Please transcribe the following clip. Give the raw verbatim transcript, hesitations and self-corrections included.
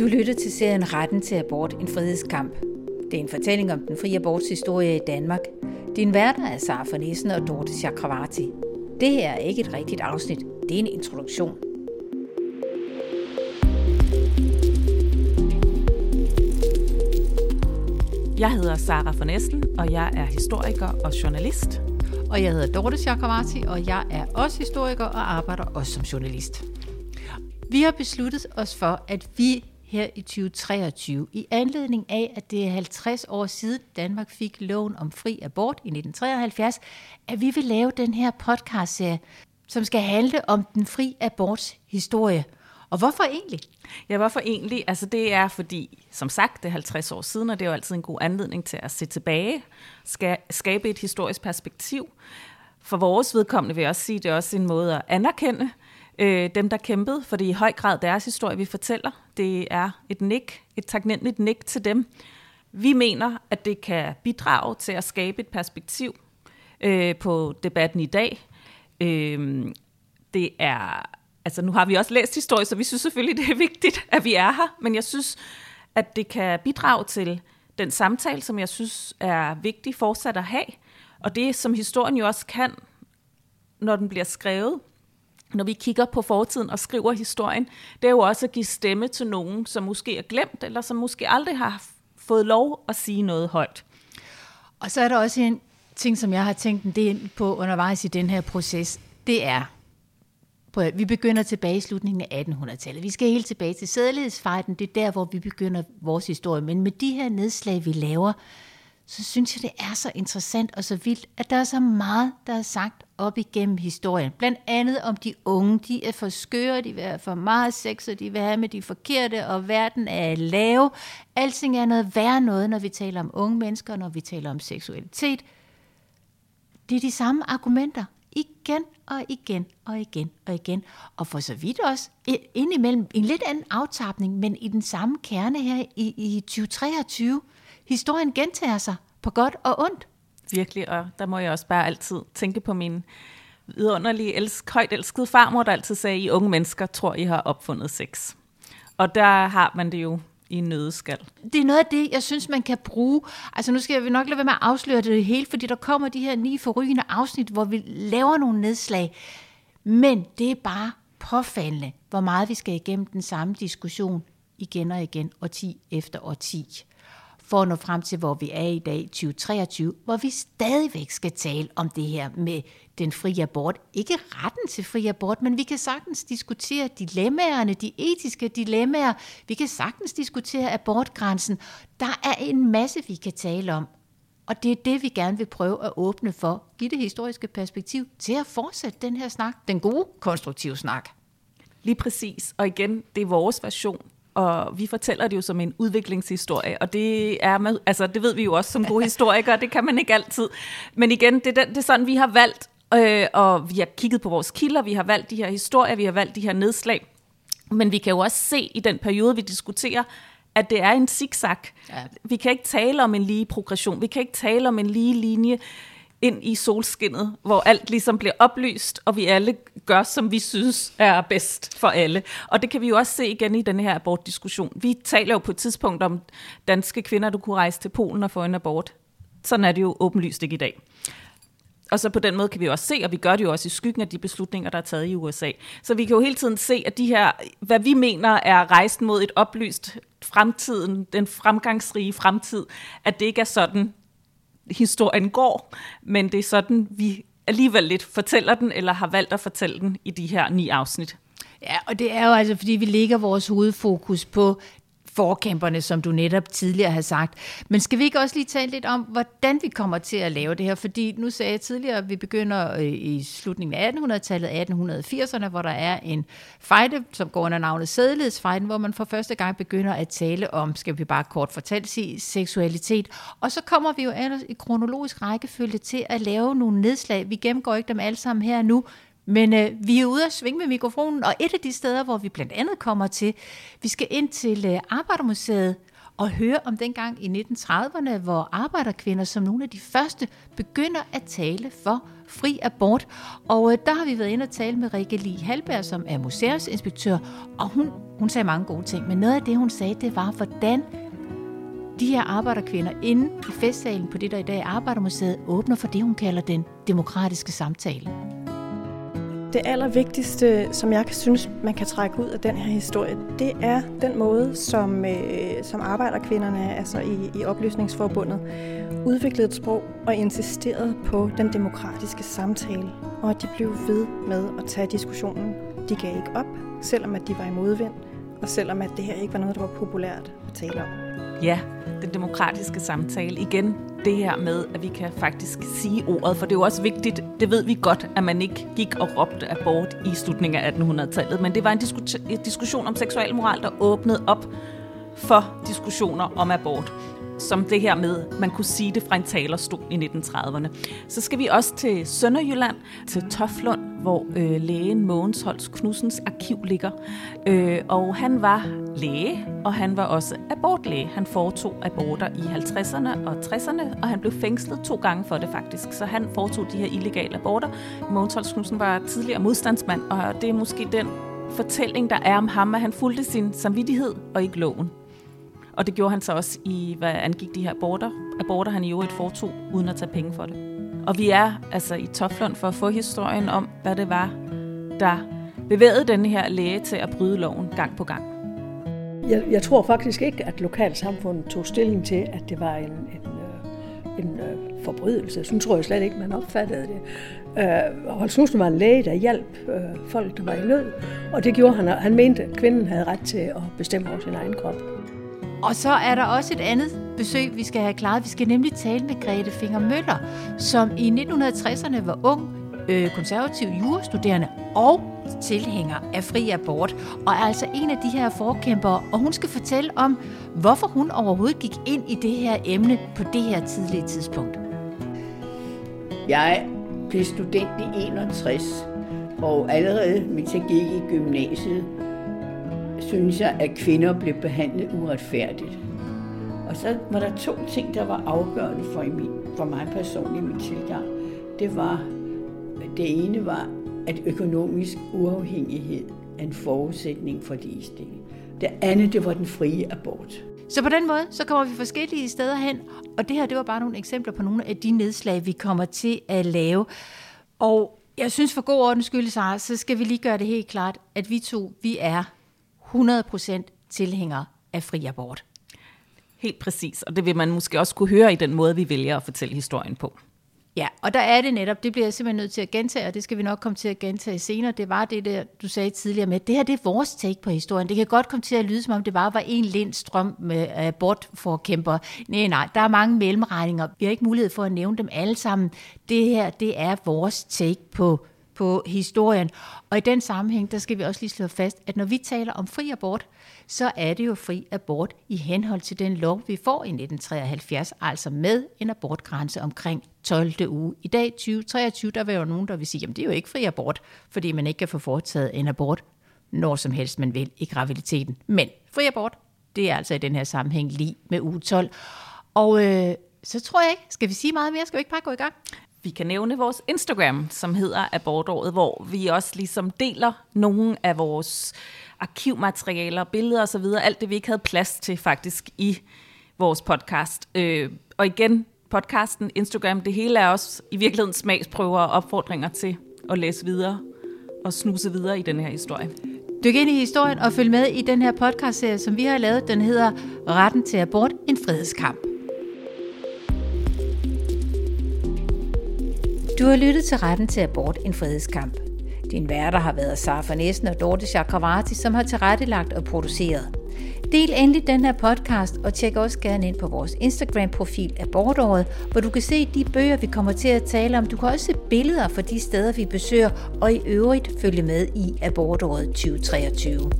Du lytter til serien Retten til abort, en frihedskamp. Det er en fortælling om den frie abortshistorie i Danmark. Din værter er Sara Fornesten og Dorte Chakravarti. Det her er ikke et rigtigt afsnit, det er en introduktion. Jeg hedder Sara Fornesten, og jeg er historiker og journalist. Og jeg hedder Dorte Chakravarti, og jeg er også historiker og arbejder også som journalist. Vi har besluttet os for, at vi her i tyve treogtyve, i anledning af, at det er halvtreds år siden Danmark fik loven om fri abort i nitten treoghalvfjerds, at vi vil lave den her podcastserie, som skal handle om den fri aborts historie. Og hvorfor egentlig? Ja, hvorfor egentlig? Altså det er fordi, som sagt, det er halvtreds år siden, og det er jo altid en god anledning til at se tilbage, skal skabe et historisk perspektiv. For vores vedkommende vil jeg også sige, at det er også en måde at anerkende øh, dem, der kæmpede, for det er i høj grad deres historie, vi fortæller. Det er et nik, et taknemmeligt nik til dem. Vi mener, at det kan bidrage til at skabe et perspektiv øh, på debatten i dag. Øh, det er... Altså, nu har vi også læst historie, så vi synes selvfølgelig, det er vigtigt, at vi er her. Men jeg synes, at det kan bidrage til den samtale, som jeg synes er vigtig fortsat at have. Og det, som historien jo også kan, når den bliver skrevet, når vi kigger på fortiden og skriver historien, det er jo også at give stemme til nogen, som måske er glemt, eller som måske aldrig har fået lov at sige noget højt. Og så er der også en ting, som jeg har tænkt en del på undervejs i den her proces. Det er... Vi begynder tilbage i slutningen af attenhundredetallet. Vi skal helt tilbage til Sædelighedsfejden. Det er der, hvor vi begynder vores historie. Men med de her nedslag, vi laver, så synes jeg, det er så interessant og så vildt, at der er så meget, der er sagt op igennem historien. Blandt andet om de unge. De er for skøre, de vil have for meget sex, og de vil have med de forkerte, og verden er lav. Alting er noget værre noget, når vi taler om unge mennesker, når vi taler om seksualitet. Det er de samme argumenter. Igen og igen og igen og igen. Og for så vidt også indimellem en lidt anden aftapning, men i den samme kerne her i, i tyve treogtyve. Historien gentager sig på godt og ondt. Virkelig, og der må jeg også bare altid tænke på min vidunderlige, elsk, højt elskede farmor, der altid sagde, I unge mennesker tror, I har opfundet sex. Og der har man det jo i nødskal. Det er noget af det, jeg synes, man kan bruge. Altså nu skal vi nok lade være med at afsløre det hele, fordi der kommer de her ni forrygende afsnit, hvor vi laver nogle nedslag. Men det er bare påfaldende, hvor meget vi skal igennem den samme diskussion igen og igen, årti efter årti, for at nå frem til, hvor vi er i dag, tyve treogtyve, hvor vi stadigvæk skal tale om det her med den frie abort. Ikke retten til fri abort, men vi kan sagtens diskutere dilemmaerne, de etiske dilemmaer. Vi kan sagtens diskutere abortgrænsen. Der er en masse, vi kan tale om. Og det er det, vi gerne vil prøve at åbne for. Giv det historiske perspektiv til at fortsætte den her snak. Den gode, konstruktive snak. Lige præcis. Og igen, det er vores version. Og vi fortæller det jo som en udviklingshistorie, og det er med, altså det ved vi jo også som gode historikere, det kan man ikke altid. Men igen, det er, den, det er sådan, vi har valgt, øh, og vi har kigget på vores kilder, vi har valgt de her historier, vi har valgt de her nedslag. Men vi kan jo også se i den periode, vi diskuterer, at det er en zigzag. Ja. Vi kan ikke tale om en lige progression, vi kan ikke tale om en lige linje ind i solskinnet, hvor alt ligesom bliver oplyst, og vi alle gør, som vi synes er bedst for alle. Og det kan vi jo også se igen i den her abortdiskussion. Vi taler jo på et tidspunkt om danske kvinder, der kunne rejse til Polen og få en abort. Sådan er det jo åbenlyst ikke i dag. Og så på den måde kan vi også se, og vi gør det jo også i skyggen af de beslutninger, der er taget i U S A. Så vi kan jo hele tiden se, at de her, hvad vi mener er rejsen mod et oplyst fremtiden, den fremgangsrige fremtid, at det ikke er sådan, historien går, men det er sådan, vi alligevel lidt fortæller den, eller har valgt at fortælle den i de her ni afsnit. Ja, og det er jo altså, fordi vi lægger vores hovedfokus på forkæmperne, som du netop tidligere har sagt. Men skal vi ikke også lige tale lidt om, hvordan vi kommer til at lave det her? Fordi nu sagde jeg tidligere, at vi begynder i slutningen af attenhundredetallet, attenhundredefirserne, hvor der er en fejde, som går under navnet Sædelighedsfejden, hvor man for første gang begynder at tale om, skal vi bare kort fortalt sige, seksualitet. Og så kommer vi jo ellers i kronologisk rækkefølge til at lave nogle nedslag. Vi gennemgår ikke dem alle sammen her nu, men øh, vi er ude at svinge med mikrofonen, og et af de steder, hvor vi blandt andet kommer til, vi skal ind til øh, Arbejdermuseet og høre om dengang i nitten trediverne, hvor arbejderkvinder som nogle af de første begynder at tale for fri abort. Og der har vi været inde og tale med Rikke L. Halberg, som er museumsinspektør, og hun, hun sagde mange gode ting. Men noget af det, hun sagde, det var, hvordan de her arbejderkvinder inde i festsalen på det, der i dag er Arbejdermuseet, åbner for det, hun kalder den demokratiske samtale. Det allervigtigste, som jeg synes, man kan trække ud af den her historie, det er den måde, som, øh, som arbejderkvinderne altså i, i Oplysningsforbundet udviklede et sprog og insisterede på den demokratiske samtale. Og at de blev ved med at tage diskussionen. De gav ikke op, selvom at de var i modvind, og selvom at det her ikke var noget, der var populært at tale om. Ja, den demokratiske samtale igen. Det her med, at vi kan faktisk sige ordet, for det er jo også vigtigt, det ved vi godt, at man ikke gik og råbte abort i slutningen af attenhundredetallet, men det var en disku- diskussion om seksualmoral, der åbnede op for diskussioner om abort, som det her med, man kunne sige det fra en talerstol i nitten trediverne. Så skal vi også til Sønderjylland, til Toflund, hvor øh, lægen Mogens Holst Knudsens arkiv ligger. Øh, og han var læge, og han var også abortlæge. Han foretog aborter i halvtredserne og tresserne, og han blev fængslet to gange for det faktisk. Så han foretog de her illegale aborter. Mogens Holst Knudsen var tidligere modstandsmand, og det er måske den fortælling, der er om ham, at han fulgte sin samvittighed og ikke loven. Og det gjorde han så også i, hvad angik de her aborter. Aborter han i øvrigt foretog, uden at tage penge for det. Og vi er altså i Toflund for at få historien om, hvad det var, der bevægede denne her læge til at bryde loven gang på gang. Jeg, jeg tror faktisk ikke, at lokalsamfundet tog stilling til, at det var en, en, en, en forbrydelse. Sådan tror jeg slet ikke, man opfattede det. Øh, Holst Knudsen var en læge, der hjalp øh, folk, der var i nød. Og det gjorde han, og han mente, at kvinden havde ret til at bestemme over sin egen krop. Og så er der også et andet besøg, vi skal have klaret. Vi skal nemlig tale med Grete Finger Møller, som i nitten tresserne var ung, øh, konservativ jurastuderende og tilhænger af fri abort, og er altså en af de her forkæmpere, og hun skal fortælle om, hvorfor hun overhovedet gik ind i det her emne på det her tidlige tidspunkt. Jeg blev student i enogtres, og allerede mens jeg gik i gymnasiet, synes jeg, at kvinder blev behandlet uretfærdigt. Og så var der to ting, der var afgørende for, i min, for mig personligt i min tilgang. Det var, det ene var, at økonomisk uafhængighed er en forudsætning for ligestilling. Det andet, det var den frie abort. Så på den måde, så kommer vi forskellige steder hen, og det her, det var bare nogle eksempler på nogle af de nedslag, vi kommer til at lave. Og jeg synes for god ordens skyld, Sara, så skal vi lige gøre det helt klart, at vi to, vi er hundrede procent tilhængere af fri abort. Helt præcis, og det vil man måske også kunne høre i den måde, vi vælger at fortælle historien på. Ja, og der er det netop, det bliver jeg simpelthen nødt til at gentage, og det skal vi nok komme til at gentage senere. Det var det, der, du sagde tidligere med, det her det er vores take på historien. Det kan godt komme til at lyde, som om det bare var en lind strøm med abortforkæmper. Nej, nej, der er mange mellemregninger. Vi har ikke mulighed for at nævne dem alle sammen. Det her, det er vores take på på historien. Og i den sammenhæng, der skal vi også lige slå fast, at når vi taler om fri abort, så er det jo fri abort i henhold til den lov, vi får i nitten treoghalvfjerds, altså med en abortgrænse omkring tolvte uge. I dag, tyve treogtyve, der vil jo nogen, der vil sige, jamen det er jo ikke fri abort, fordi man ikke kan få foretaget en abort, når som helst man vil i graviditeten. Men fri abort, det er altså i den her sammenhæng lige med uge tolv. Og øh, så tror jeg ikke, skal vi sige meget mere? Skal vi ikke bare gå i gang? Vi kan nævne vores Instagram, som hedder Abortåret, hvor vi også ligesom deler nogle af vores arkivmaterialer, billeder osv., alt det vi ikke havde plads til faktisk i vores podcast. Øh, og igen, podcasten, Instagram, det hele er også i virkeligheden smagsprøver og opfordringer til at læse videre og snuse videre i den her historie. Dyk ind i historien og følg med i den her podcastserie, som vi har lavet. Den hedder Retten til abort, en frihedskamp. Du har lyttet til Retten til abort, en frihedskamp. Din værter har været Sara Fornesten og Dorte Chakravarti, som har tilrettelagt og produceret. Del endelig den her podcast, og tjek også gerne ind på vores Instagram-profil Abortåret, hvor du kan se de bøger, vi kommer til at tale om. Du kan også se billeder fra de steder, vi besøger, og i øvrigt følge med i Abortåret tyve treogtyve.